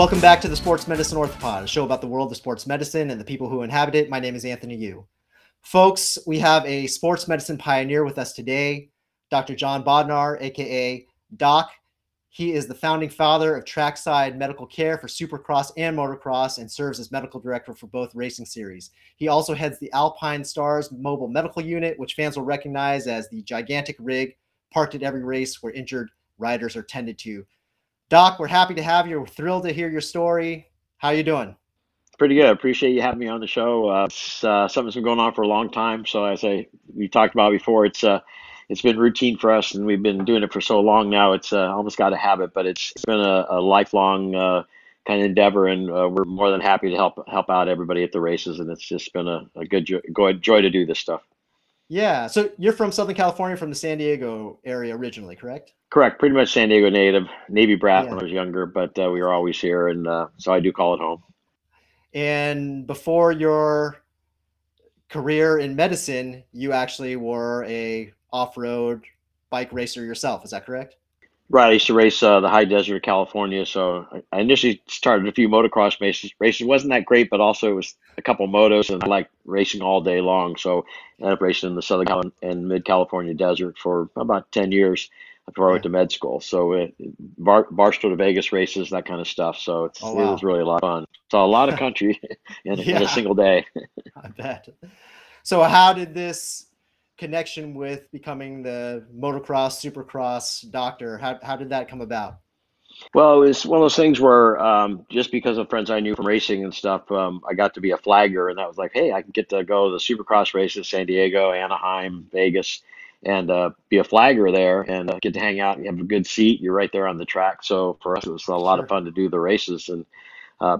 welcome back to the Sports Medicine OrthoPod, a show about the world of sports medicine and the people who inhabit it. My name is Anthony Yu. Folks, we have a sports medicine pioneer with us today, Dr. John Bodnar, aka Doc. He is the founding father of trackside medical care for supercross and motocross and serves as medical director for both racing series. He also heads the Alpinestars mobile medical unit, which fans will recognize as the gigantic rig parked at every race where injured riders are tended to. Doc, we're happy to have you. We're thrilled to hear your story. How are you doing? Pretty good. I appreciate you having me on the show. Something's been going on for a long time. So as we talked about before, it's been routine for us, and we've been doing it for so long now. It's almost got a habit, but it's been a lifelong kind of endeavor, and we're more than happy to help out everybody at the races. And it's just been a good joy to do this stuff. Yeah. So you're from Southern California, from the San Diego area originally, correct? Correct. Pretty much San Diego native, Navy brat when I was younger, but we were always here, and so I do call it home. And before your career in medicine, you actually were a off-road bike racer yourself, is that correct? Right, I used to race the high desert of California, so I initially started a few motocross races. Wasn't that great, but also it was a couple motos, and I liked racing all day long, so I ended up racing in the Southern California and mid-California desert for about 10 years before I went to med school. So Barstow to Vegas races, that kind of stuff, so it was really a lot of fun. Saw a lot of country in a single day. I bet. So how did this connection with becoming the motocross supercross doctor, how did that come about? Well, it was one of those things where just because of friends I knew from racing and stuff, I got to be a flagger, and that was like, hey, I can get to go to the supercross races, San Diego, Anaheim, Vegas, and be a flagger there and get to hang out and have a good seat. You're right there on the track. So for us, it was a lot of fun to do the races. And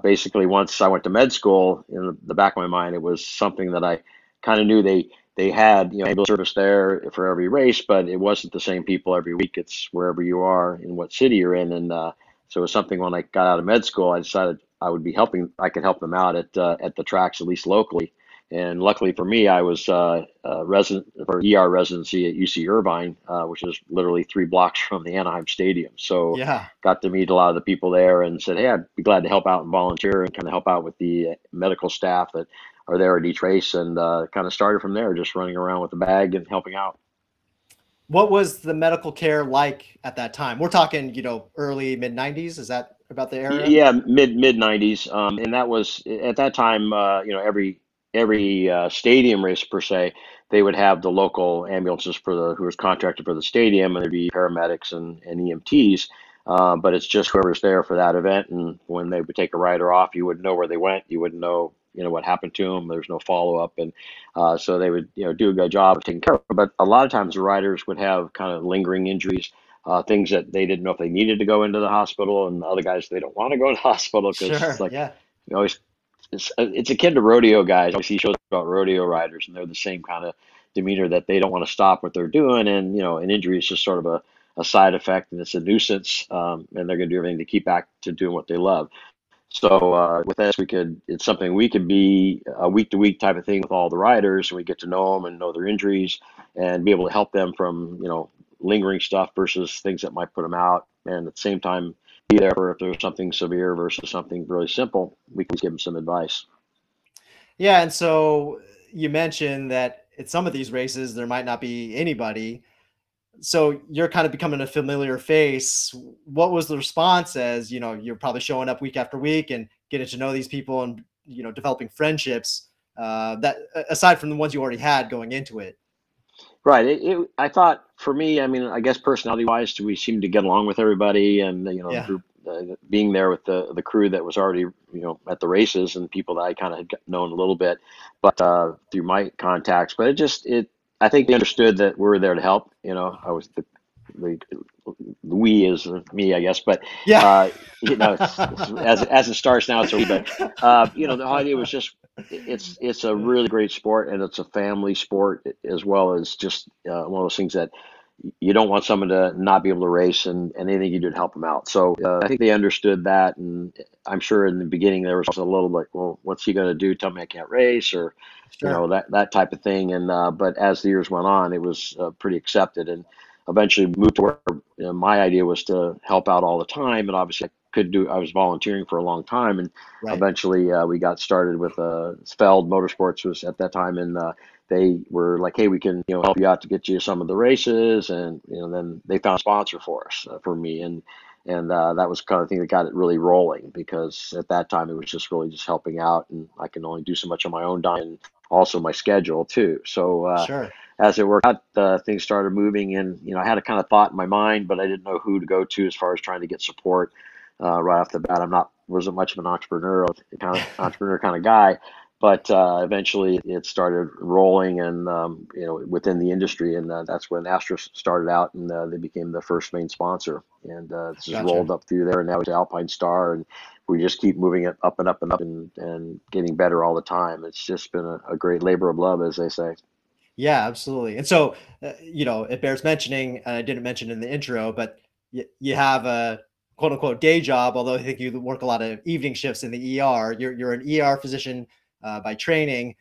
basically, once I went to med school, in the back of my mind, it was something that I kind of knew they had, ambulance service there for every race, but it wasn't the same people every week. It's wherever you are in what city you're in. And so it was something when I got out of med school, I decided I would be helping. I could help them out at the tracks, at least locally. And luckily for me, I was a resident for ER residency at UC Irvine, which is literally 3 blocks from the Anaheim Stadium. So got to meet a lot of the people there and said, hey, I'd be glad to help out and volunteer and kind of help out with the medical staff that are there at each race, and kind of started from there, just running around with a bag and helping out. What was the medical care like at that time? We're talking, early mid 90s. Is that about the area? Yeah, mid 90s. And that was at that time, every stadium race per se, they would have the local ambulances who was contracted for the stadium, and there'd be paramedics and EMTs. But it's just whoever's there for that event. And when they would take a rider off, you wouldn't know where they went. You wouldn't know, what happened to them. There's no follow-up. And so they would, do a good job of taking care of them. But a lot of times the riders would have kind of lingering injuries, things that they didn't know if they needed to go into the hospital, and the other guys, they don't want to go into the hospital because it's like, it's akin to rodeo guys. I see shows about rodeo riders, and they're the same kind of demeanor that they don't want to stop what they're doing. And, an injury is just sort of a side effect, and it's a nuisance, and they're going to do everything to keep back to doing what they love. So with us, it's something we could be a week-to-week type of thing with all the riders, and we get to know them and know their injuries and be able to help them from, lingering stuff versus things that might put them out. And at the same time, be there for if there's something severe versus something really simple, we can give them some advice. Yeah, and so you mentioned that at some of these races, there might not be anybody. So you're kind of becoming a familiar face. What was the response as, you're probably showing up week after week and getting to know these people and, developing friendships that aside from the ones you already had going into it? Right. I thought for me, I guess personality wise, we seemed to get along with everybody, and, the group, being there with the crew that was already, at the races, and people that I kind of had known a little bit, but through my contacts, but I think they understood that we were there to help. I was the we is me, I guess, but as it starts now, it's a we. But the idea was just it's a really great sport, and it's a family sport as well as just one of those things that you don't want someone to not be able to race, and anything you do to help them out. So I think they understood that, and I'm sure in the beginning there was a little like, well, what's he going to do? Tell me I can't race, or that type of thing. And but as the years went on, it was pretty accepted, and eventually moved to where my idea was to help out all the time. And obviously, could do. I was volunteering for a long time, and eventually we got started with Feld Motorsports was at that time, and they were like, "Hey, we can help you out to get you some of the races," and then they found a sponsor for us, for me, and that was the kind of thing that got it really rolling, because at that time it was just really just helping out, and I can only do so much on my own dime, and also my schedule too. So as it worked out, things started moving, and I had a kind of thought in my mind, but I didn't know who to go to as far as trying to get support right off the bat. I wasn't much of an entrepreneur kind of guy, but eventually it started rolling, and within the industry, and that's when Astra started out, and they became the first main sponsor, and this has rolled up through there, and now it's Alpinestar, and we just keep moving it up and up and up, and getting better all the time. It's just been a great labor of love, as they say. Yeah, absolutely. And so, it bears mentioning, and I didn't mention in the intro, but you have a quote unquote day job, although I think you work a lot of evening shifts in the ER. You're an ER physician by training.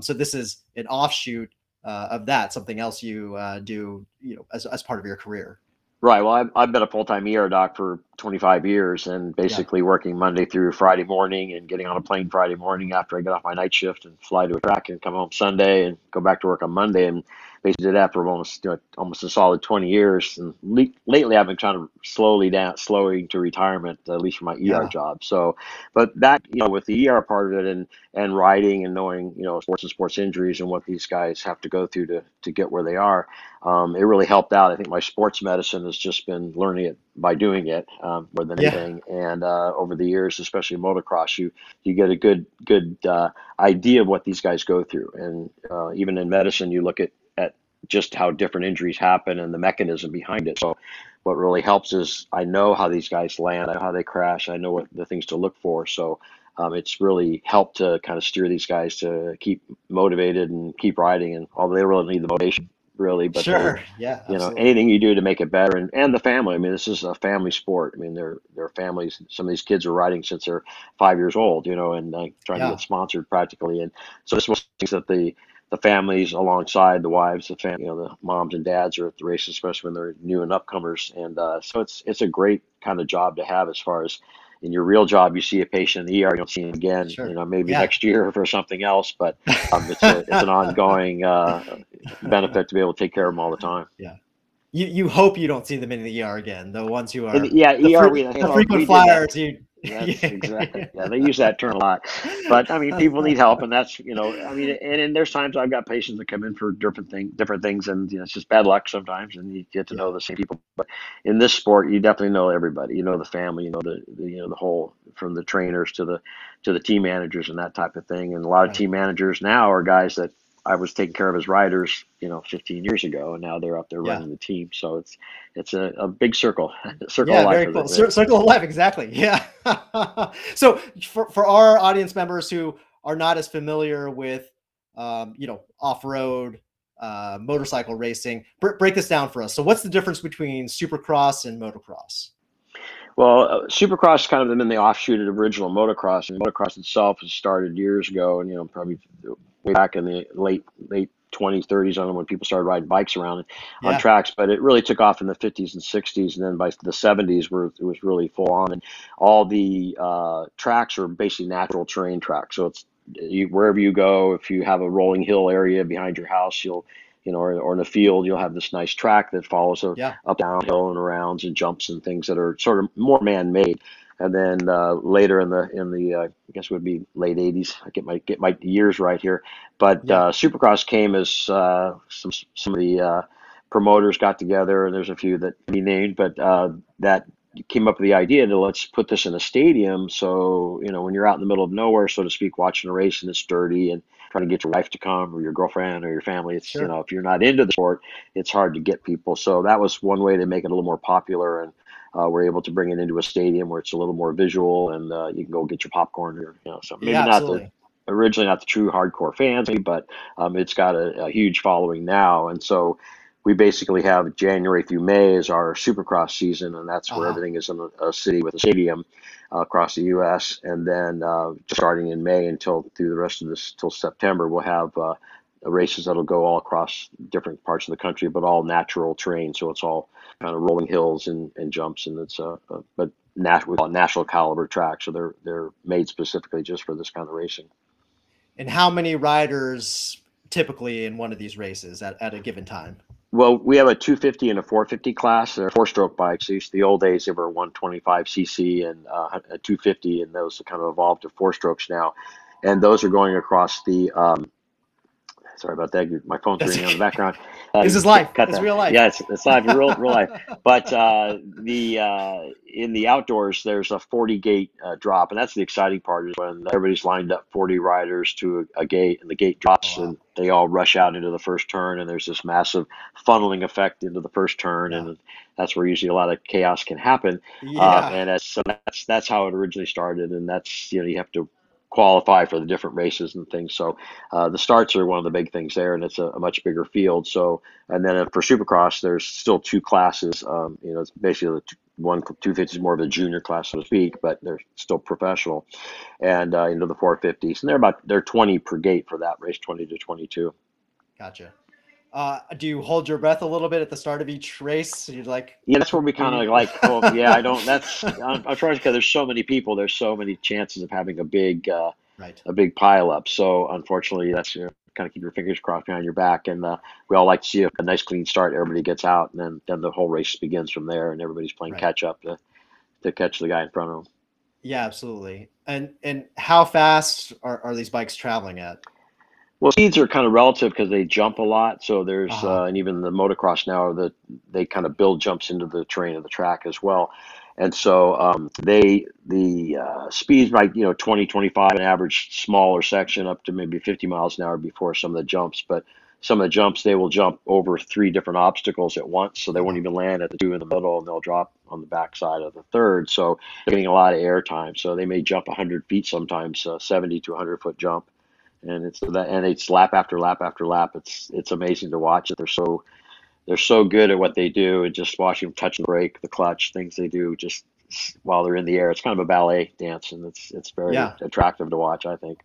So this is an offshoot of that, something else you do, as part of your career. Right. Well, I've been a full-time ER doc for 25 years, and basically working Monday through Friday morning, and getting on a plane Friday morning after I get off my night shift, and fly to a track, and come home Sunday, and go back to work on Monday. And basically did that for almost a solid 20 years. And lately I've been trying to slowing to retirement, at least for my ER job. So, but that, with the ER part of it, and writing, and knowing, sports and sports injuries, and what these guys have to go through to get where they are, it really helped out. I think my sports medicine has just been learning it by doing it, more than anything. And over the years, especially motocross, you get a good idea of what these guys go through. And even in medicine, you look at just how different injuries happen and the mechanism behind it. So what really helps is I know how these guys land, I know how they crash, I know what the things to look for. So it's really helped to kind of steer these guys to keep motivated and keep riding, and although they really need the motivation, really, but anything you do to make it better, and the family. I mean, this is a family sport. I mean, their families. Some of these kids are riding since they're 5 years old, and trying to get sponsored practically. And so this was things that the families, alongside the wives, the moms and dads are at the races, especially when they're new and upcomers. And so it's a great kind of job to have, as far as in your real job, you see a patient in the ER, you don't see him again, maybe next year for something else, but it's an ongoing benefit to be able to take care of them all the time. Yeah. You hope you don't see them in the ER again, the ones who are frequent flyers. Exactly. Yeah, they use that term a lot, but I mean, people need help, and that's, and there's times I've got patients that come in for different things, and it's just bad luck sometimes, and you get to know the same people. But in this sport, you definitely know everybody, the family, the whole, from the trainers to the team managers and that type of thing. And a lot of team managers now are guys that I was taking care of as riders, 15 years ago, and now they're up there running the team. So it's a big circle of life. Very cool. Circle of life, exactly. Yeah. So for our audience members who are not as familiar with, off-road motorcycle racing, break this down for us. So what's the difference between supercross and motocross? Well, supercross is kind of the offshoot of the original motocross, and motocross itself was started years ago, and probably way back in the late 20s, 30s, I don't know when people started riding bikes around on tracks, but it really took off in the 50s and 60s, and then by the 70s, it was really full on. And all the tracks are basically natural terrain tracks, so it's wherever you go. If you have a rolling hill area behind your house, you'll or in a field, you'll have this nice track that follows up, downhill, and rounds and jumps and things that are sort of more man-made. And then later in the I guess it would be late 80s. I get my years right here, but supercross came as some of the promoters got together, and there's a few that we named, but that came up with the idea to let's put this in a stadium. So when you're out in the middle of nowhere, so to speak, watching a race and it's dirty and trying to get your wife to come or your girlfriend or your family, it's if you're not into the sport, it's hard to get people. So that was one way to make it a little more popular, and we're able to bring it into a stadium where it's a little more visual, and you can go get your popcorn or something. Maybe not the true hardcore fans, but it's got a huge following now. And so we basically have January through May is our supercross season, and that's where everything is in a city with a stadium across the U.S. And then starting in May until through the rest of this till September, we'll have races that'll go all across different parts of the country, but all natural terrain. So it's all kind of rolling hills and jumps, and it's we call it national caliber track. So they're made specifically just for this kind of racing. And how many riders typically in one of these races at a given time? Well, we have a 250 and a 450 class. They're four-stroke bikes. Used to the old days, they were 125 cc and a 250, and those kind of evolved to four strokes now. And those are going across the. Sorry about that. My phone's ringing in the background. This is life. It's real life. Yeah, it's live. Real life. But in the outdoors, there's a 40-gate drop, and that's the exciting part is when everybody's lined up, 40 riders to a gate, and the gate drops, wow. And they all rush out into the first turn, and there's this massive funneling effect into the first turn, yeah. And that's where usually a lot of chaos can happen. Yeah. So that's how it originally started, and that's you have to qualify for the different races and things. So the starts are one of the big things there, and it's a much bigger field. So, and then for Supercross, there's still two classes. It's basically one 250 is more of a junior class, so to speak, but they're still professional. And into the 450s, and they're 20 per gate for that race, 20 to 22. Gotcha. Do you hold your breath a little bit at the start of each race? You're like, yeah, that's where we kind of I'm trying to, because there's so many people, there's so many chances of having a big pile up. So unfortunately, that's kind of keep your fingers crossed behind your back. And we all like to see a nice clean start. Everybody gets out, and then the whole race begins from there, and everybody's playing catch up to catch the guy in front of them. Yeah, absolutely. And how fast are these bikes traveling at? Well, speeds are kind of relative because they jump a lot. So there's, and even the motocross now, they kind of build jumps into the terrain of the track as well. And so the speeds might, 20, 25, an average smaller section up to maybe 50 miles an hour before some of the jumps. But some of the jumps, they will jump over three different obstacles at once. So they won't even land at the two in the middle, and they'll drop on the backside of the third. So they're getting a lot of air time. So they may jump 100 feet sometimes, 70 to 100-foot jump. And it's lap after lap after lap. It's amazing to watch it. They're so good at what they do, and just watching them touch and break the clutch, things they do just while they're in the air. It's kind of a ballet dance, and it's very attractive to watch, I think.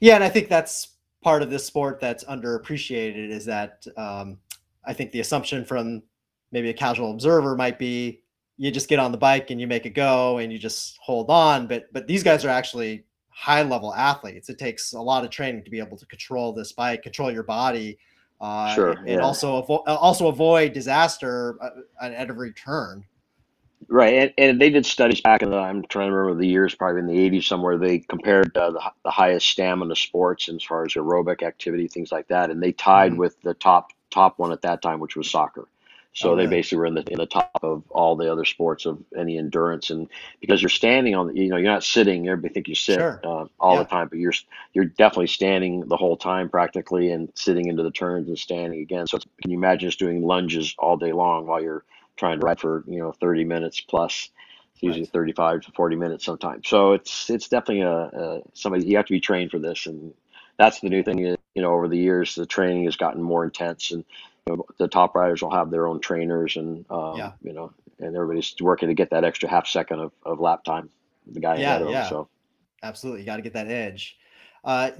Yeah, and I think that's part of this sport that's underappreciated is that I think the assumption from maybe a casual observer might be you just get on the bike and you make it go and you just hold on, but these guys are actually high-level athletes. It takes a lot of training to be able to control this bike, control your body, and also avoid disaster at every turn. Right, and they did studies back in I'm trying to remember the years, probably in the 80s somewhere. They compared the highest stamina sports as far as aerobic activity, things like that, and they tied with the top one at that time, which was soccer. So they basically were in the top of all the other sports of any endurance, and because you're standing on, you're not sitting. Everybody think you sit the time, but you're definitely standing the whole time practically, and sitting into the turns and standing again. So can you imagine just doing lunges all day long while you're trying to ride for 30 minutes plus? It's usually 35 to 40 minutes sometimes. So it's definitely somebody you have to be trained for this, and that's the new thing. Over the years, the training has gotten more intense and. The top riders will have their own trainers and, and everybody's working to get that extra half second of lap time. The guy ahead of him. So absolutely. You got to get that edge.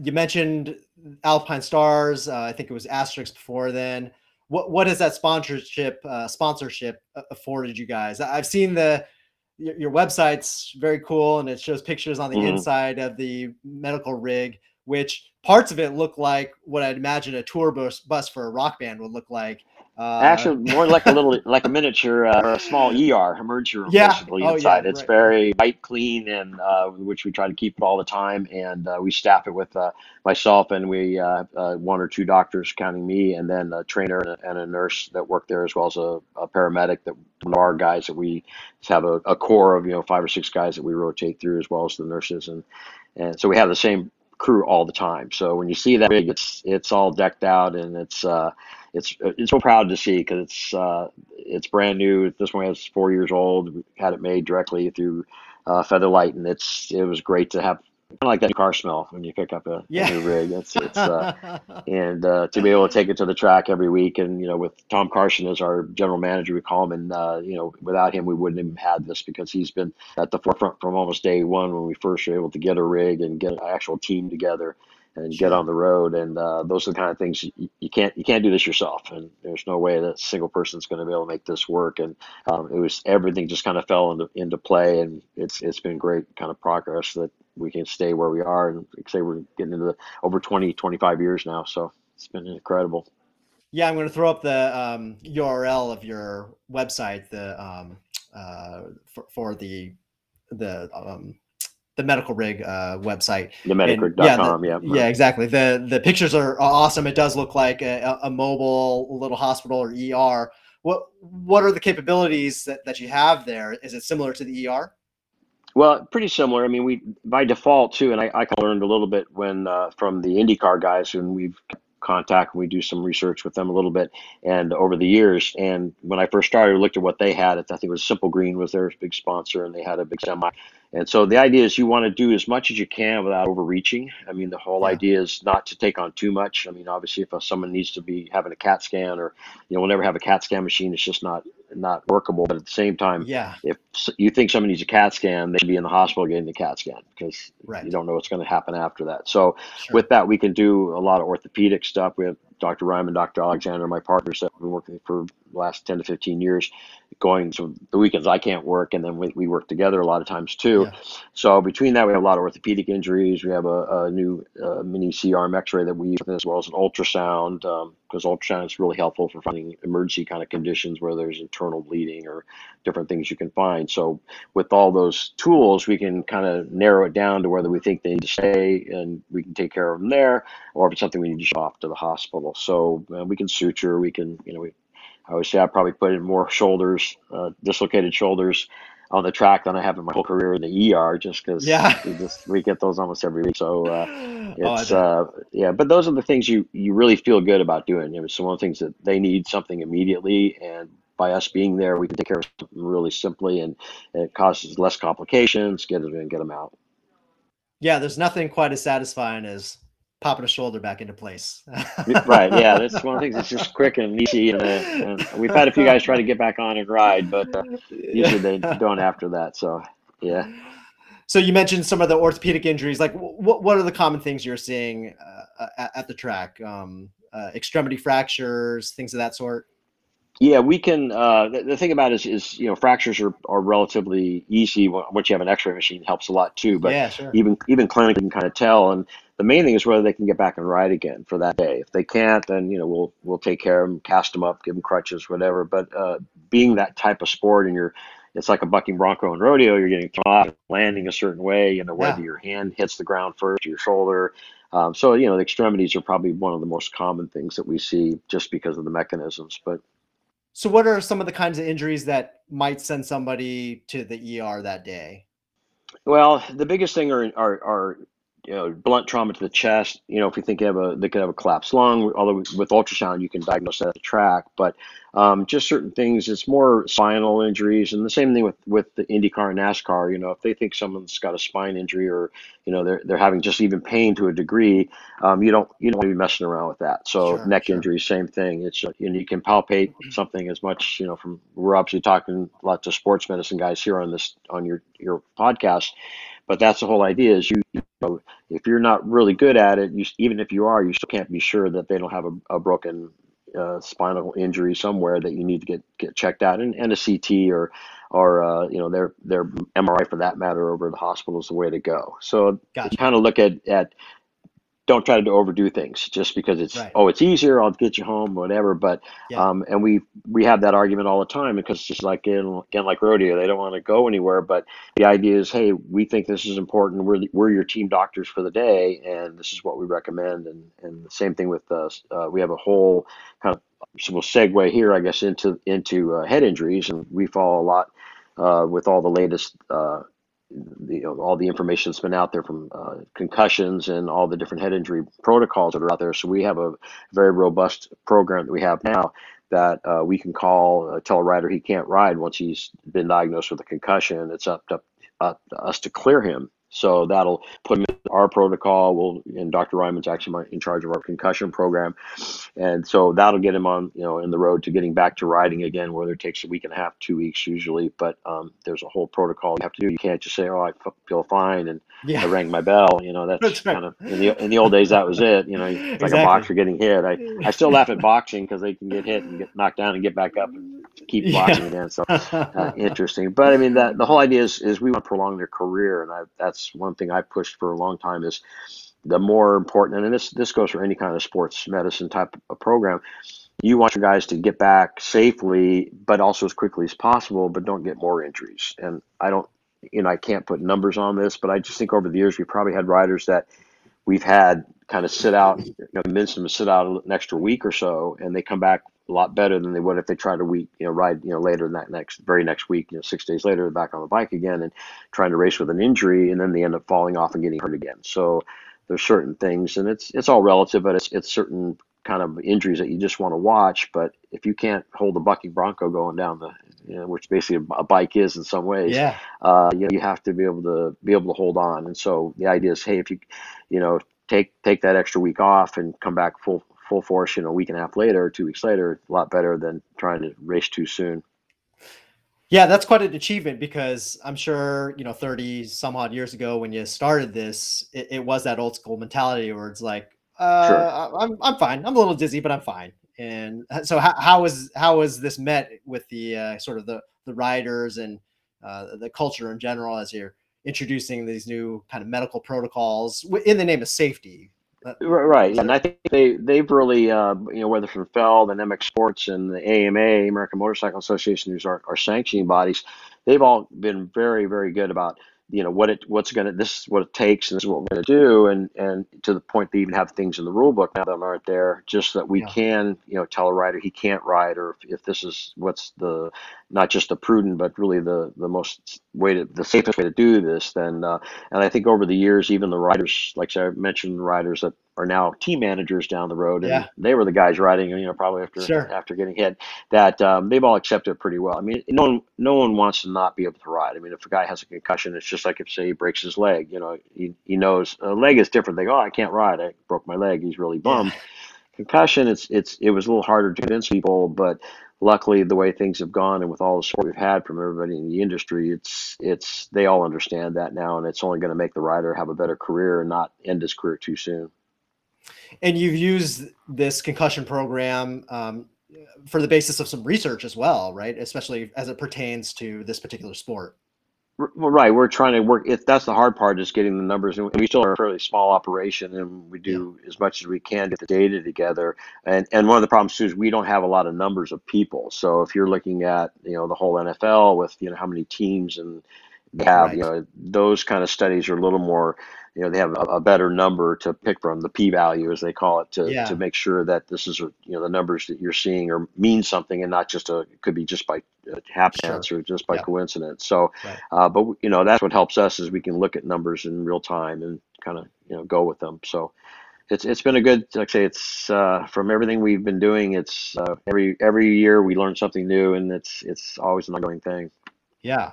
You mentioned Alpinestars. I think it was Asterix before then. What has that sponsorship afforded you guys? I've seen your website's very cool, and it shows pictures on the inside of the medical rig, which parts of it look like what I'd imagine a tour bus for a rock band would look like. Actually, more like a miniature or a small ER, emergency room, basically inside. Yeah, it's very white, clean, and which we try to keep it all the time. And we staff it with myself and we one or two doctors, counting me, and then a trainer and a nurse that work there, as well as a paramedic. That one of our guys that we have a core of 5 or 6 guys that we rotate through, as well as the nurses, and so we have the same crew all the time. So when you see that rig, it's all decked out, and it's so proud to see, because it's brand new. This one is 4 years old. We had it made directly through Featherlite, and it was great to have, kind of like that car smell when you pick up a new rig. And to be able to take it to the track every week, and with Tom Carson as our general manager, we call him, and without him we wouldn't have had this, because he's been at the forefront from almost day one when we first were able to get a rig and get an actual team together. and get on the road. And those are the kind of things you can't do this yourself. And there's no way that a single person's going to be able to make this work. And it was, everything just kind of fell into play, and it's been great kind of progress that we can stay where we are, and say we're getting into the over 25 years now. So it's been incredible. Yeah. I'm going to throw up the URL of your website, for the medical rig website, the medicrig.com. Yeah, exactly. The pictures are awesome. It does look like a mobile little hospital or ER. What are the capabilities that you have there? Is it similar to the ER? Well, pretty similar. I mean, we, by default too, and I learned a little bit when from the IndyCar guys, and we've contact, we do some research with them a little bit, and over the years, and when I first started, I looked at what they had. I think it was Simple Green was their big sponsor, and they had a big semi. And so the idea is you want to do as much as you can without overreaching. I mean, the whole idea is not to take on too much. I mean, obviously, if someone needs to be having a CAT scan, or we'll never have a CAT scan machine. It's just not workable. But at the same time, if you think someone needs a CAT scan, they should be in the hospital getting the CAT scan, because you don't know what's going to happen after that. So with that, we can do a lot of orthopedic stuff. We have Dr. Ryman, Dr. Alexander, my partners that we've been working for the last 10 to 15 years, going to the weekends I can't work, and then we work together a lot of times too. Yeah. So between that, we have a lot of orthopedic injuries. We have a new mini CRM X-ray that we use, as well as an ultrasound, because ultrasound is really helpful for finding emergency kind of conditions where there's internal bleeding or different things you can find. So with all those tools, we can kind of narrow it down to whether we think they need to stay, and we can take care of them there, or if it's something we need to ship off to the hospital. So we can suture, we can, I always say I probably put in more shoulders, dislocated shoulders on the track than I have in my whole career in the ER, just because we get those almost every week. So but those are the things you really feel good about doing. It's one of the things that they need something immediately, and by us being there, we can take care of something really simply, and it causes less complications, get it in, get them out. Yeah, there's nothing quite as satisfying as popping a shoulder back into place. Right. Yeah. That's one of the things that's just quick and easy. And we've had a few guys try to get back on and ride, but usually they don't after that. So, yeah. So you mentioned some of the orthopedic injuries. Like what are the common things you're seeing at the track? Extremity fractures, things of that sort. Yeah, we can. The thing about it is fractures are relatively easy. Once you have an X-ray machine, it helps a lot too. But even clinically, you can kind of tell. And the main thing is whether they can get back and ride again for that day. If they can't, then we'll take care of them, cast them up, give them crutches, whatever. But being that type of sport, and it's like a bucking bronco and rodeo. You're getting off, landing a certain way. Whether your hand hits the ground first, your shoulder. So the extremities are probably one of the most common things that we see, just because of the mechanisms, but. So what are some of the kinds of injuries that might send somebody to the ER that day? Well, the biggest thing are blunt trauma to the chest. If you think they could have a collapsed lung, although with ultrasound, you can diagnose that at the track, but just certain things, it's more spinal injuries. And the same thing with the IndyCar and NASCAR, if they think someone's got a spine injury, or, they're having just even pain to a degree, you don't want to be messing around with that. So neck injuries, same thing. It's, you can palpate something as much, we're obviously talking lots of sports medicine guys here on your podcast. But that's the whole idea is, if you're not really good at it, even if you are, you still can't be sure that they don't have a broken spinal injury somewhere that you need to get checked out. And a CT or their MRI for that matter over at the hospital is the way to go. So you kind of look at don't try to overdo things just because it's, it's easier, I'll get you home, whatever. But, and we have that argument all the time, because it's just like, like rodeo, they don't want to go anywhere. But the idea is, hey, we think this is important. We're your team doctors for the day, and this is what we recommend. And the same thing with us. We have a whole kind of, so we'll segue here, I guess, into head injuries. And we follow a lot with all the latest all the information that's been out there from concussions and all the different head injury protocols that are out there. So we have a very robust program that we have now that we can tell a rider he can't ride once he's been diagnosed with a concussion. It's up to us to clear him. So that'll put him in our protocol. And Dr. Ryman's actually in charge of our concussion program. And so that'll get him on, in the road to getting back to riding again, whether it takes a week and a half, 2 weeks usually. But there's a whole protocol you have to do. You can't just say, I feel fine and I rang my bell. That's right. Kind of, in the old days, that was it. Like a boxer getting hit. I still laugh at boxing because they can get hit and get knocked down and get back up and keep boxing again. So interesting. But I mean, the whole idea is we want to prolong their career. And that's one thing I've pushed for a long time is the more important, and this goes for any kind of sports medicine type of program, you want your guys to get back safely, but also as quickly as possible, but don't get more injuries. And I can't put numbers on this, but I just think over the years, we probably had riders that we've had kind of sit out, convince them to sit out an extra week or so, and they come back a lot better than they would if they tried a week, ride, later that very next week, 6 days later, they're back on the bike again and trying to race with an injury. And then they end up falling off and getting hurt again. So there's certain things, and it's all relative, but it's certain kind of injuries that you just want to watch. But if you can't hold the Bucky Bronco going down the, which basically a bike is in some ways, you have to be able to hold on. And so the idea is, hey, if you, take that extra week off and come back full force, a week and a half later, 2 weeks later, a lot better than trying to race too soon. Yeah, that's quite an achievement, because I'm sure, 30 some odd years ago when you started this, it was that old school mentality where it's like, sure. I'm fine. I'm a little dizzy, but I'm fine. And so how is this met with the sort of the riders and the culture in general as you're introducing these new kind of medical protocols in the name of safety? Right. And I think they've really, whether from Feld and MX Sports and the AMA, American Motorcycle Association, who's our sanctioning bodies, they've all been very, very good about, this is what it takes and this is what we're going to do. And to the point they even have things in the rule book now that aren't there, just that we can, tell a rider he can't ride, or if this is what's not just the prudent, but really the safest way to do this, then, and I think over the years, even the riders, like I mentioned, the riders that are now team managers down the road, and they were the guys riding, probably after getting hit, that they've all accepted it pretty well. I mean, no one wants to not be able to ride. I mean, if a guy has a concussion, it's just like if, say, he breaks his leg, he knows a leg is different. They go, I can't ride. I broke my leg. He's really bummed. Yeah. Concussion, it was a little harder to convince people, but luckily the way things have gone and with all the support we've had from everybody in the industry, it's they all understand that now, and it's only going to make the rider have a better career and not end his career too soon. And you've used this concussion program for the basis of some research as well, right? Especially as it pertains to this particular sport. Right. We're trying to work. That's the hard part, is getting the numbers. And we still are a fairly small operation, and we do as much as we can to get the data together. And one of the problems too is we don't have a lot of numbers of people. So if you're looking at, the whole NFL with, how many teams and they have, those kind of studies are a little more, they have a better number to pick from, the p-value as they call it, to make sure that this is, the numbers that you're seeing are mean something and not just it could be just by happenstance or just by coincidence. So, but that's what helps us, is we can look at numbers in real time and kind of, go with them. So it's been a good, like I say, it's from everything we've been doing, it's every year we learn something new, and it's always an ongoing thing. Yeah.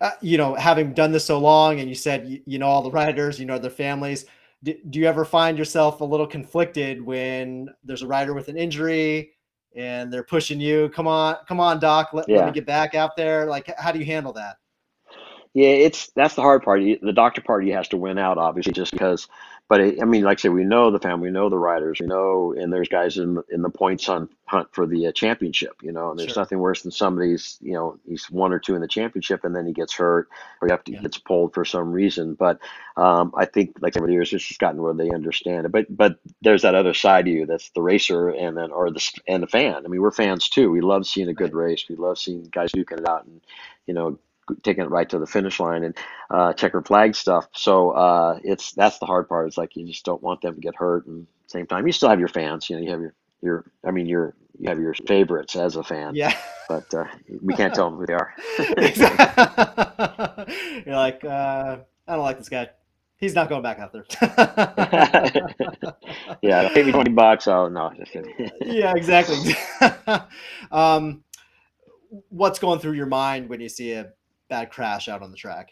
Having done this so long, and you said, all the riders, their families, do you ever find yourself a little conflicted when there's a rider with an injury and they're pushing you, come on, doc, let me get back out there? Like, how do you handle that? Yeah, that's the hard part. The doctor party has to win out, obviously, just because. But like I said, we know the family, we know the riders, and there's guys in the points hunt for the championship. And there's nothing worse than somebody's, he's one or two in the championship, and then he gets hurt, or he gets pulled for some reason. But I think, like over the years, it's just gotten where they understand it. But there's that other side of you, that's the racer, and then the fan. I mean, we're fans too. We love seeing a good race. We love seeing guys duking it out, and taking it right to the finish line, and checkered flag stuff. So that's the hard part. It's like, you just don't want them to get hurt, and at the same time you still have your fans. You have you have your favorites as a fan. Yeah. But we can't tell them who they are. You're like, I don't like this guy. He's not going back out there. Yeah, pay me $20. Oh no, just kidding. Yeah, exactly. What's going through your mind when you see a bad crash out on the track?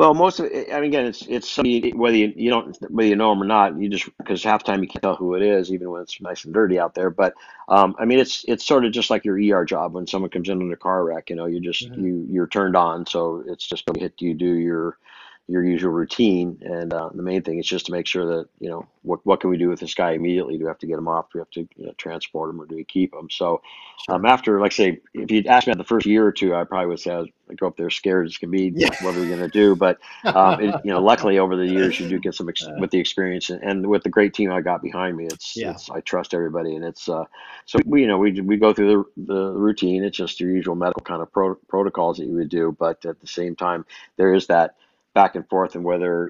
Well, most of it, I mean, again, it's somebody, whether you know them or not, you just, because half the time you can't tell who it is, even when it's nice and dirty out there. But I mean, it's sort of just like your ER job when someone comes in on a car wreck. You know, you just you're turned on, so it's just going to hit you. Do your usual routine, and the main thing is just to make sure that what can we do with this guy immediately? Do we have to get him off? Do we have to transport him, or do we keep him? So after, like, say, if you'd asked me about the first year or two, I probably would say I go up there scared as can be. Yeah. What are we going to do? But luckily over the years you do get some with the experience and with the great team I got behind me. I trust everybody, and it's so we go through the routine. It's just your usual medical kind of protocols that you would do, but at the same time there is that back and forth, and whether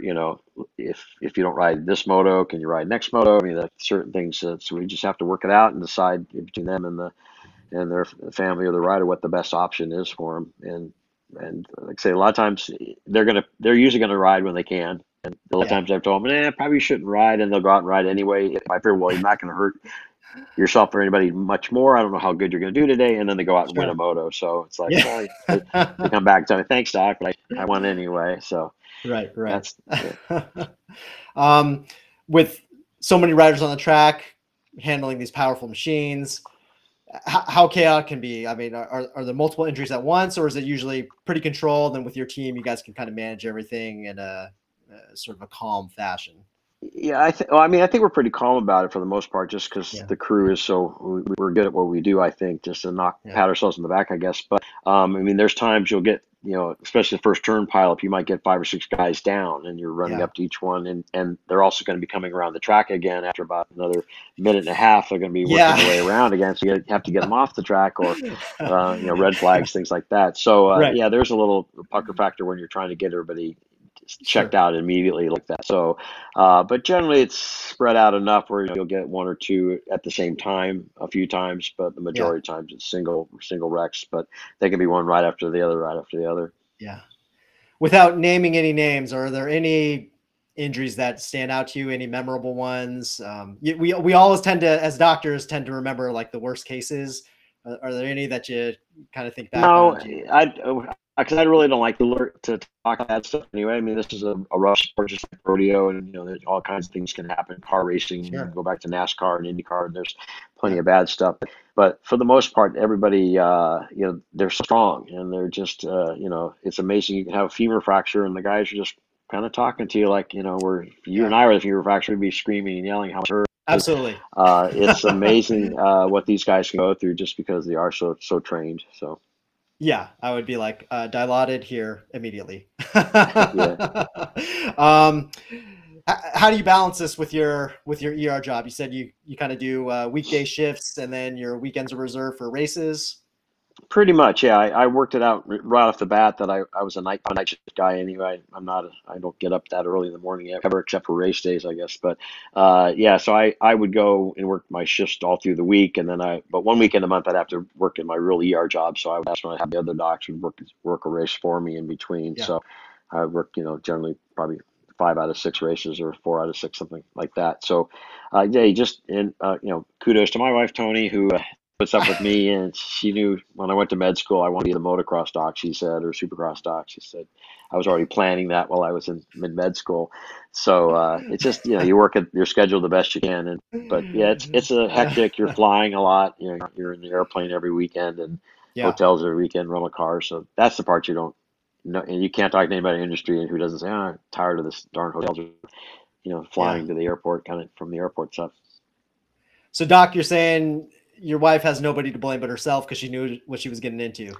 if you don't ride this moto, can you ride next moto? I mean, there's certain things that so we just have to work it out and decide between them and their family or the rider what the best option is for them. And like I say, a lot of times they're usually gonna ride when they can. And a lot of times I've told them, probably shouldn't ride, and they'll go out and ride anyway. If I fear, well, you're not gonna hurt yourself or anybody much more. I don't know how good you're going to do today. And then they go out and win a moto. So it's like, they come back and tell me, thanks, Doc, but I won anyway. So right. With so many riders on the track, handling these powerful machines, how chaotic can be? I mean, are there multiple injuries at once, or is it usually pretty controlled? And with your team, you guys can kind of manage everything in a sort of a calm fashion. Yeah, I think we're pretty calm about it for the most part, just because the crew is so we're good at what we do. I think just to pat ourselves on the back, I guess. But I mean, there's times you'll get, especially the first turn pileup, you might get 5 or 6 guys down, and you're running up to each one, and they're also going to be coming around the track again after about another minute and a half. They're going to be working their way around again, so you have to get them off the track, or red flags, things like that. So there's a little pucker factor when you're trying to get everybody checked out immediately like that. So, but generally it's spread out enough where you'll get 1 or 2 at the same time, a few times, but the majority of times it's single wrecks, but they can be one right after the other, Yeah. Without naming any names, are there any injuries that stand out to you? Any memorable ones? We always tend to, as doctors, remember like the worst cases. Are there any that you kind of think back on? Because I really don't like to talk about that stuff anyway. I mean, this is a rough sport, just like rodeo, and there's all kinds of things can happen. Car racing, you can go back to NASCAR and IndyCar, and there's plenty of bad stuff. But for the most part, everybody, they're strong, and they're just, it's amazing. You can have a femur fracture, and the guys are just kind of talking to you like, you and I were the femur fracture, we'd be screaming and yelling how much hurt. Absolutely. It's amazing what these guys can go through just because they are so trained. So. Yeah, I would be like, dilated here immediately. How do you balance this with your ER job? You said you kind of do weekday shifts, and then your weekends are reserved for races. Pretty much, yeah. I worked it out right off the bat that I was a night shift guy anyway. I don't get up that early in the morning ever, except for race days, I guess. But so I would go and work my shifts all through the week, and then but 1 weekend a month I'd have to work in my real ER job. So I would ask when I have the other docs would work a race for me in between. Yeah. So I worked, generally probably 5 out of 6 races or 4 out of 6, something like that. So kudos to my wife Tony, who. Puts up with me, and she knew when I went to med school I wanted to be the motocross doc, she said, or supercross doc, she said. I was already planning that while I was in med school, so it's just you work at your schedule the best you can, it's a hectic. You're flying a lot, you're in the airplane every weekend and hotels every weekend, rental cars. So that's the part you don't know, and you can't talk to anybody in the industry who doesn't say, oh, I'm tired of this darn hotels, flying to the airport, kind of from the airport stuff. So Doc, you're saying your wife has nobody to blame but herself because she knew what she was getting into.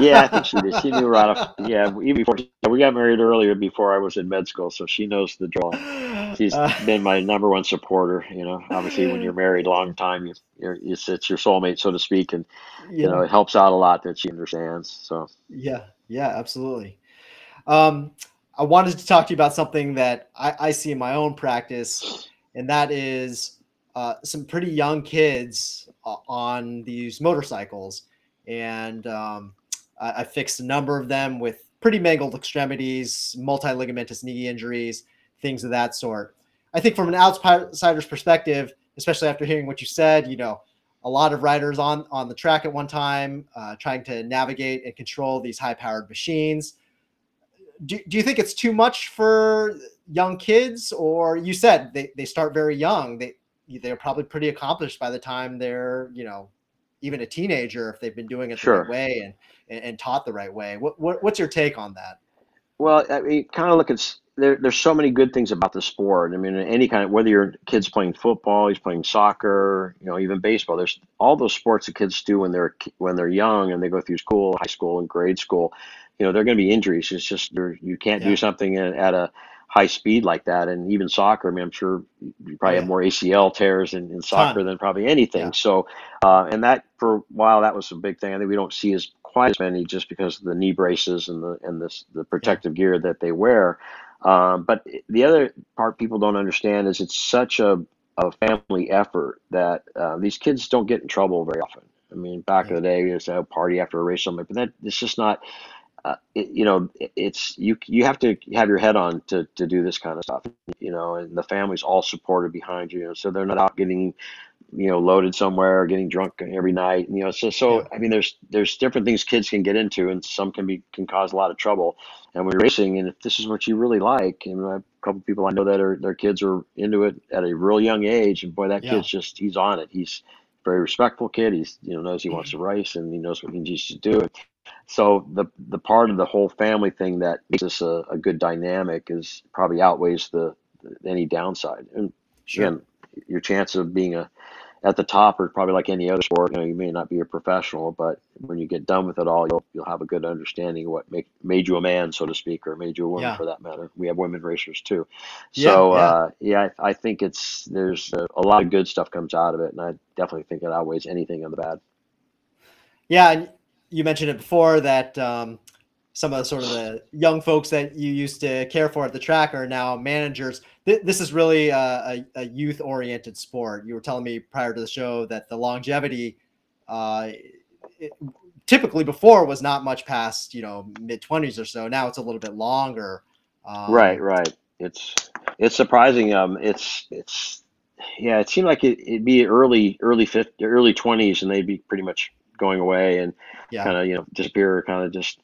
Yeah, I think she did. She knew right off. Yeah, even before we got married earlier, before I was in med school, so she knows the drill. She's been my number one supporter. Obviously, when you're married a long time, it's your soulmate, so to speak, and it helps out a lot that she understands. So yeah, absolutely. I wanted to talk to you about something that I see in my own practice, and that is. Some pretty young kids on these motorcycles, and I fixed a number of them with pretty mangled extremities, multi-ligamentous knee injuries, things of that sort. I think from an outsider's perspective, especially after hearing what you said, a lot of riders on the track at one time, trying to navigate and control these high-powered machines. do you think it's too much for young kids? Or you said they start very young. They're probably pretty accomplished by the time they're, you know, even a teenager, if they've been doing it the right way and taught the right way. What's your take on that? Well, I mean, kind of look at there's so many good things about the sport. I mean, any kind of, whether your kid's playing football, he's playing soccer, you know, even baseball, there's all those sports that kids do when they're young and they go through school, high school and grade school. You know, there are going to be injuries. It's just you can't do something at a high speed like that. And even soccer, I mean, I'm sure you probably have more ACL tears in soccer than probably anything. Yeah. So, and that for a while, that was a big thing. I think we don't see as quite as many just because of the knee braces and the protective gear that they wear. But the other part people don't understand is it's such a family effort that these kids don't get in trouble very often. I mean, back in the day, we used to have a party after a race, something, but that it's just not. It's you have to have your head on to do this kind of stuff, you know, and the family's all supported behind you, so they're not out getting, you know, loaded somewhere or getting drunk every night, you know. So I mean, there's different things kids can get into, and some can cause a lot of trouble. And when you're racing, and if this is what you really like, and I have a couple of people I know that their kids are into it at a real young age, and boy, that kid's just he's on it. He's a very respectful kid. He's knows he wants to race, and he knows what he needs to do. So the part of the whole family thing that makes this a good dynamic is probably outweighs any downside. And again, your chance of being at the top are probably like any other sport. You know, you may not be a professional, but when you get done with it all, you'll have a good understanding of what made you a man, so to speak, or made you a woman for that matter. We have women racers too. So I think there's a lot of good stuff comes out of it, and I definitely think it outweighs anything on the bad. Yeah. And you mentioned it before that some of the sort of the young folks that you used to care for at the track are now managers. This is really a youth-oriented sport. You were telling me prior to the show that the longevity typically before was not much past, mid-20s or so. Now it's a little bit longer. Right. It's surprising. It seemed like it'd be early 20s and they'd be pretty much going away and kind of disappear or kind of just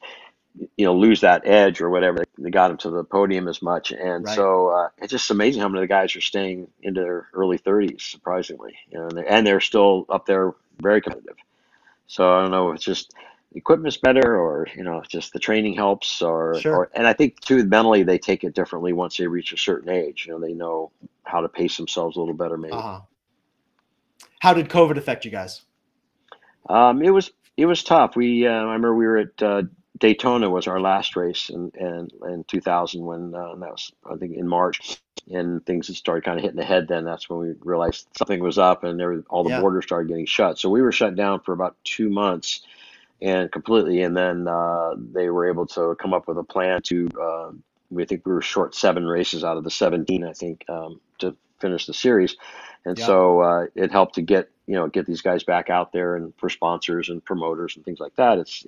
lose that edge or whatever. They got them to the podium as much, and so it's just amazing how many of the guys are staying into their early 30s, surprisingly, and they're still up there, very competitive. So I don't know, it's just the equipment's better, or just the training helps, or and I think too mentally they take it differently once they reach a certain age. They know how to pace themselves a little better, maybe. How did COVID affect you guys? It was tough. I remember we were at Daytona was our last race in 2000 when that was, I think, in March, and things started kind of hitting the head then. That's when we realized something was up, and all the borders started getting shut. So we were shut down for about 2 months and completely. And then they were able to come up with a plan to, we think we were short 7 races out of the 17, I think, to finish the series. And so it helped to get these guys back out there, and for sponsors and promoters and things like that. It's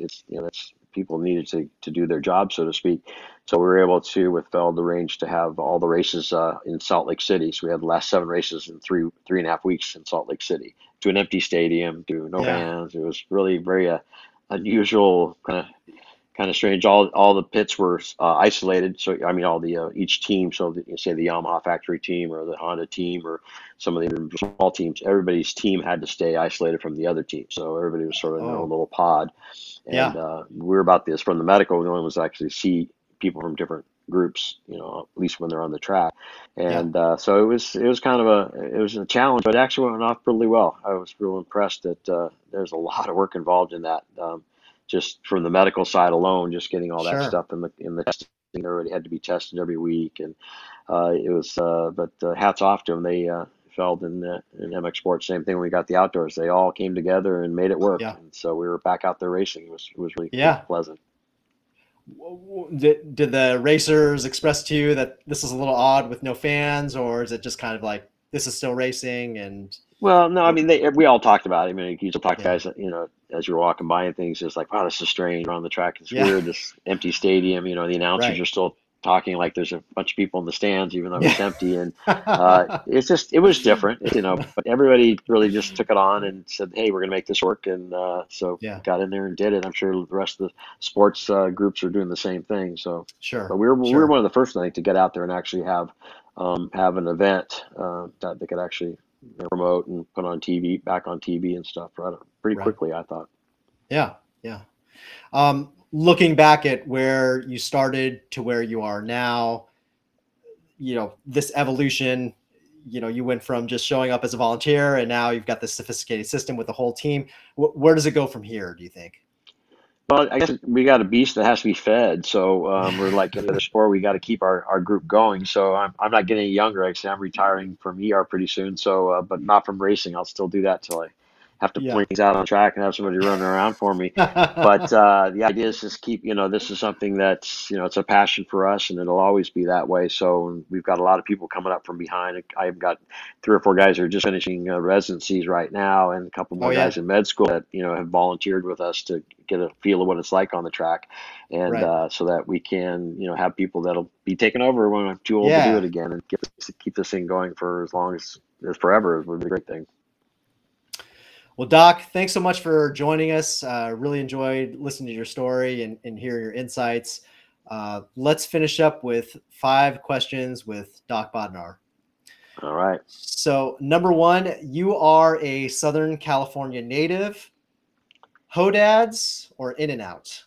people needed to do their job, so to speak. So we were able to, with Feld, arrange to have all the races in Salt Lake City. So we had the last 7 races in three and a half weeks in Salt Lake City, to an empty stadium, to no fans. It was really very unusual, kind of strange. All the pits were isolated. So I mean, all the each team. So say the Yamaha factory team or the Honda team or some of the small teams. Everybody's team had to stay isolated from the other team. So everybody was sort of in their own little pod. And we were about this from the medical. We only was actually see people from different groups. At least when they're on the track. And so it was kind of a challenge, but it actually went off pretty well. I was real impressed that there's a lot of work involved in that. Just from the medical side alone, just getting all that stuff in the testing. They already had to be tested every week, and it was. But hats off to them. They Feld in MX Sports, same thing. When we got the outdoors, they all came together and made it work. Yeah. And so we were back out there racing. It was really pleasant. Did the racers express to you that this is a little odd with no fans, or is it just kind of like this is still racing and? Well, no, I mean, we all talked about it. I mean, you talk to guys, as you're walking by and things, it's like, wow, this is strange. We're on the track. It's weird, this empty stadium, the announcers are still talking like there's a bunch of people in the stands, even though it's empty. And it's just, it was different, you know, but everybody really just took it on and said, hey, we're going to make this work. And so got in there and did it. I'm sure the rest of the sports groups are doing the same thing. So but we were one of the first, I think, to get out there and actually have an event that they could actually promote and put on TV, back on TV and stuff pretty quickly, I thought. Yeah. Yeah. Looking back at where you started to where you are now, you know, this evolution, you know, you went from just showing up as a volunteer and now you've got this sophisticated system with the whole team. Where does it go from here, do you think? Well, I guess we got a beast that has to be fed. So we're like any other sport, we got to keep our group going. So I'm not getting any younger. Actually, I'm retiring from ER pretty soon. So, but not from racing. I'll still do that till I have to point things out on track and have somebody running around for me. But the idea is just keep, you know, this is something that's, you know, it's a passion for us and it'll always be that way. So we've got a lot of people coming up from behind. I've got 3 or 4 guys who are just finishing residencies right now and a couple more guys in med school that, you know, have volunteered with us to get a feel of what it's like on the track. And so that we can, you know, have people that'll be taken over when I'm too old to do it again and keep this thing going for as long as forever would be a great thing. Well, Doc, thanks so much for joining us. Really enjoyed listening to your story and hearing your insights. Let's finish up with 5 questions with Doc Bodnar. All right. So, number 1, you are a Southern California native. Hodads or In-N-Out?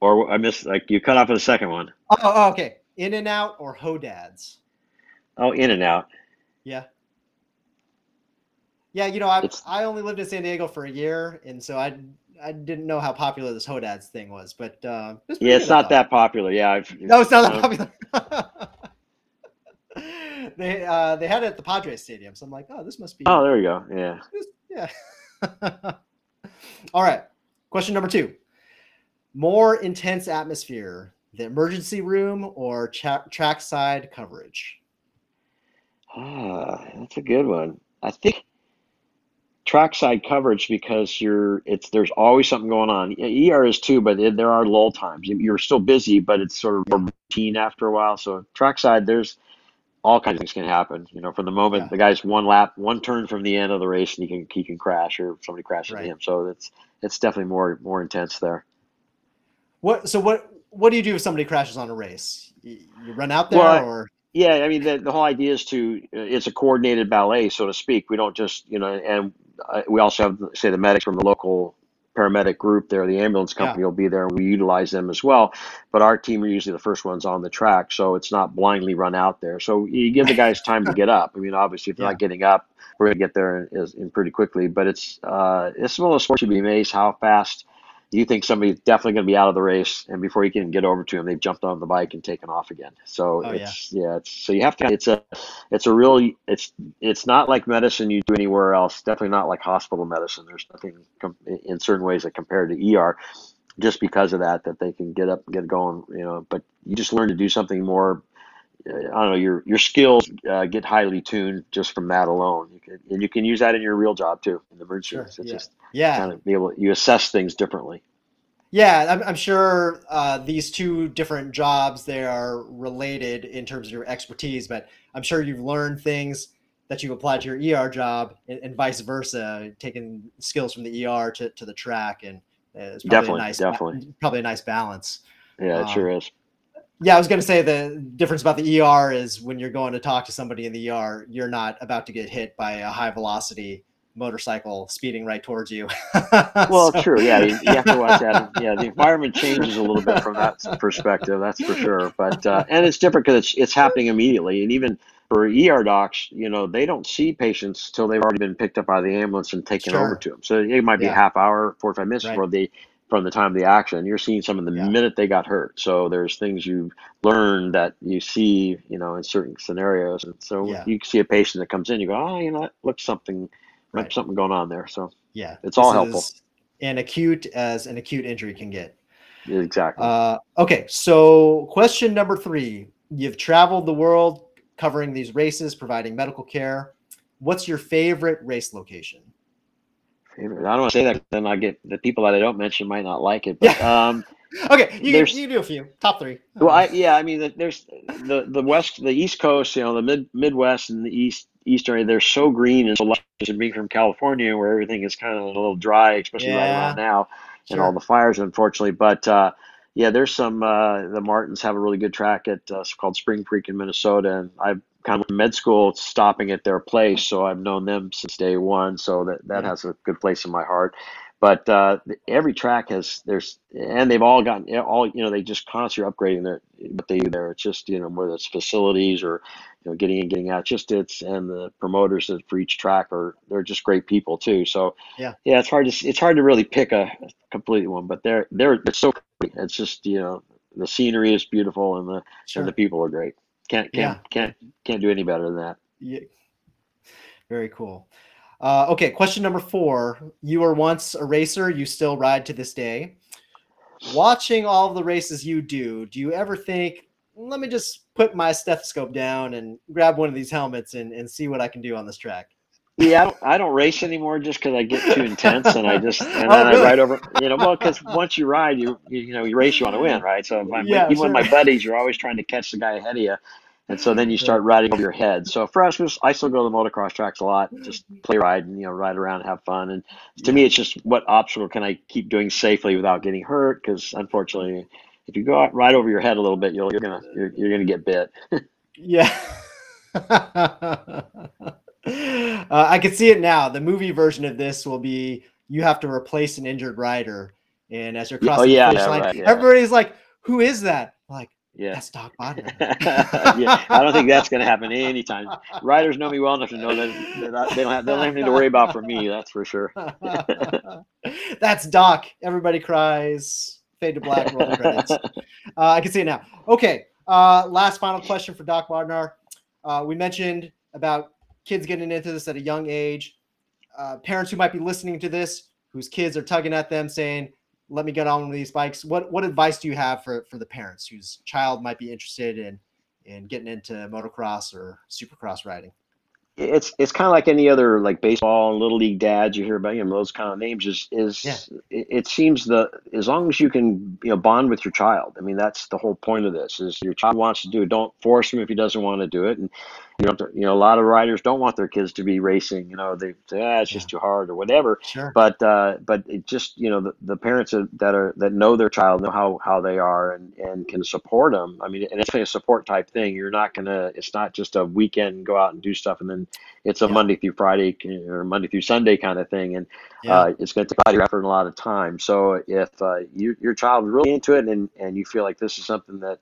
Or I missed, like you cut off with the second one. Oh, okay. In-N-Out or Hodads? Oh, In-N-Out. Yeah. Yeah, you know, I only lived in San Diego for a year, and so I didn't know how popular this Hodads thing was, but it's not that popular. Yeah, it's not that popular. They had it at the Padres Stadium, so I'm like, oh, this must be. Oh, there we go. Yeah. Yeah. All right. Question number 2: more intense atmosphere, the emergency room or trackside coverage? Ah, that's a good one. I think trackside coverage because there's always something going on. ER is too, but there are lull times. You're still busy, but it's sort of routine after a while. So trackside, there's all kinds of things can happen. You know, from the moment the guy's one turn from the end of the race, and he can crash, or somebody crashes into him. So it's definitely more intense there. What do you do if somebody crashes on a race? You run out there or? Yeah, I mean, the whole idea is it's a coordinated ballet, so to speak. We don't just, you know, and we also have, say, the medics from the local paramedic group there, the ambulance company will be there, and we utilize them as well. But our team are usually the first ones on the track, so it's not blindly run out there. So you give the guys time to get up. I mean, obviously, if they're not getting up, we're going to get there in pretty quickly. But it's one of those sports you'd be amazed how fast you think somebody's definitely going to be out of the race, and before you can get over to him, they've jumped on the bike and taken off again. So so you have to. It's not like medicine you do anywhere else. Definitely not like hospital medicine. There's nothing in certain ways that compared to ER, just because of that they can get up and get going. You know, but you just learn to do something more. I don't know, your skills get highly tuned just from that alone. You can use that in your real job too, in the emergency room. Kind of you assess things differently. Yeah, I'm sure these 2 different jobs, they are related in terms of your expertise, but I'm sure you've learned things that you've applied to your ER job and vice versa, taking skills from the ER to the track, and it's probably a nice balance. Yeah, it sure is. Yeah, I was going to say the difference about the ER is when you're going to talk to somebody in the ER, you're not about to get hit by a high-velocity motorcycle speeding right towards you. Well, true. Yeah, you have to watch that. Yeah, the environment changes a little bit from that perspective. That's for sure. But and it's different because it's happening immediately. And even for ER docs, you know, they don't see patients till they've already been picked up by the ambulance and taken over to them. So it might be a half hour, 45 minutes before they. From the time of the action, you're seeing some of the minute they got hurt. So there's things you learn that you see, you know, in certain scenarios. And so you see a patient that comes in, you go, oh, you know, it looks something going on there. So it's all helpful. As an acute injury can get. Exactly. Okay. So question number 3, you've traveled the world covering these races, providing medical care. What's your favorite race location? I don't want to say that, then I get the people that I don't mention might not like it. But Okay, you do a few. Top three. Well, there's the West, the East Coast, the Midwest and the East area. They're so green and so lush. And being from California, where everything is kind of a little dry, especially right around now, and all the fires, unfortunately. But there's some. The Martins have a really good track at called Spring Creek in Minnesota, and I've kind of med school stopping at their place, so I've known them since day one. So that has a good place in my heart. But every track and they've all gotten they just constantly upgrading what they do there. It's just, whether it's facilities or, getting in, getting out, and the promoters for each track they're just great people too. So it's hard to really pick a complete one, but they're so great. It's just, the scenery is beautiful and the people are great. Can't do any better than that. Yeah. Very cool. Okay, question number 4. You were once a racer. You still ride to this day. Watching all the races you do, you ever think, let me just put my stethoscope down and grab one of these helmets and see what I can do on this track? Yeah, I don't race anymore just because I get too intense and I ride over, because once you ride, you race, you want to win, right? So even with my buddies, you're always trying to catch the guy ahead of you. And so then you start riding over your head. So for us, I still go to the motocross tracks a lot, just play ride and, ride around and have fun. And to me, it's just what obstacle can I keep doing safely without getting hurt? Because unfortunately, if you go out right over your head a little bit, you're gonna get bit. Yeah. I can see it now. The movie version of this will be you have to replace an injured rider. And as you're crossing the finish line, everybody's like, who is that? I'm like, that's Doc Bodnar. I don't think that's going to happen anytime. Riders know me well enough to know that they don't have anything to worry about for me. That's for sure. That's Doc. Everybody cries. Fade to black. Roll the credits. I can see it now. Okay. Last final question for Doc Bodnar. We mentioned about kids getting into this at a young age. Parents who might be listening to this, whose kids are tugging at them, saying, let me get on one of these bikes. What advice do you have for the parents whose child might be interested in getting into motocross or supercross riding? It's kind of like any other, like baseball and little league dads you hear about, those kind of names it seems as long as you can, bond with your child. I mean, that's the whole point of this is your child wants to do it. Don't force him if he doesn't want to do it. And a lot of riders don't want their kids to be racing, they say, it's just too hard or whatever. Sure. But it just, the parents that know their child, know how they are and can support them. I mean, and it's a support type thing. It's not just a weekend, go out and do stuff. And then it's a Monday through Friday or Monday through Sunday kind of thing. And it's going to take a lot of your effort and a lot of time. So if your child is really into it and you feel like this is something that,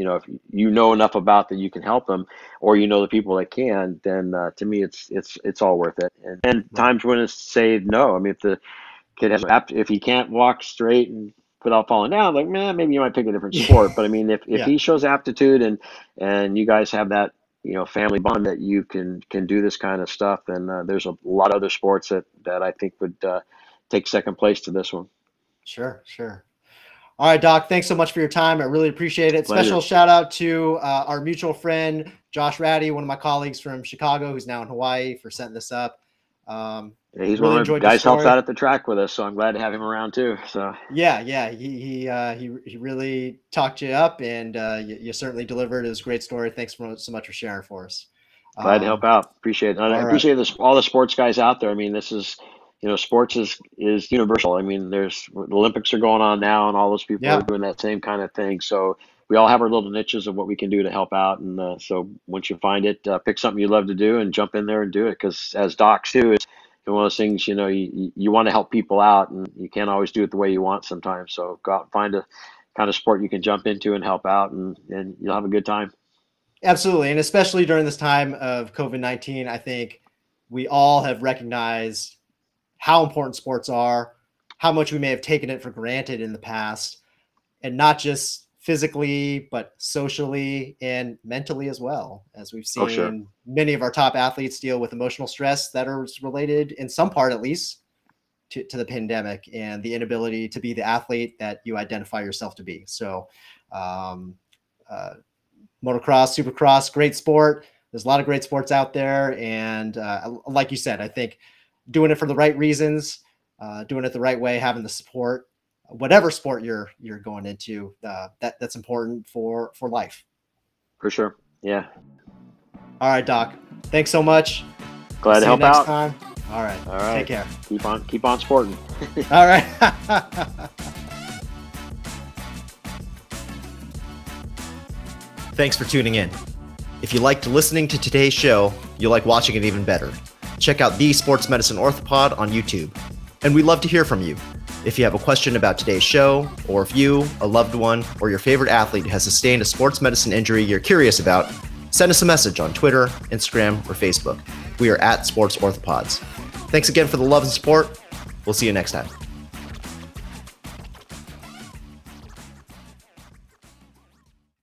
if you know enough about that you can help them or the people that can, then to me, it's all worth it. And times when it's saved, no. I mean, if the kid if he can't walk straight and without falling down, like, man, maybe you might pick a different sport. But I mean, if he shows aptitude and you guys have that, family bond that you can do this kind of stuff. And there's a lot of other sports that I think would take second place to this one. Sure. All right, Doc, thanks so much for your time. I really appreciate it. Pleasure. Special shout out to our mutual friend, Josh Ratty, one of my colleagues from Chicago, who's now in Hawaii, for setting this up. He's really one of the guys helps out at the track with us, so I'm glad to have him around too. So he really talked you up, and you certainly delivered. It was a great story. Thanks so much for sharing for us. Glad to help out. Appreciate it. I appreciate all the sports guys out there. I mean, this is sports is universal. I mean, the Olympics are going on now, and all those people are doing that same kind of thing. So we all have our little niches of what we can do to help out. And so once you find it, pick something you love to do and jump in there and do it. Because as docs too, it's one of those things, you want to help people out and you can't always do it the way you want sometimes. So go out and find a kind of sport you can jump into and help out and you'll have a good time. Absolutely. And especially during this time of COVID-19, I think we all have recognized how important sports are, how much we may have taken it for granted in the past, and not just physically, but socially and mentally as well, as we've seen many of our top athletes deal with emotional stress that are related in some part, at least, to the pandemic and the inability to be the athlete that you identify yourself to be. So motocross, supercross, great sport. There's a lot of great sports out there. And like you said, I think doing it for the right reasons, doing it the right way, having the support, whatever sport you're going into, that's important for life. For sure. Yeah. All right, Doc. Thanks so much. Glad to help out. See you next time. All right. All right. Take care. Keep on sporting. All right. Thanks for tuning in. If you liked listening to today's show, you'll like watching it even better. Check out the Sports Medicine OrthoPod on YouTube. And we'd love to hear from you. If you have a question about today's show, or if you, a loved one, or your favorite athlete has sustained a sports medicine injury you're curious about, send us a message on Twitter, Instagram, or Facebook. We are at Sports OrthoPods. Thanks again for the love and support. We'll see you next time.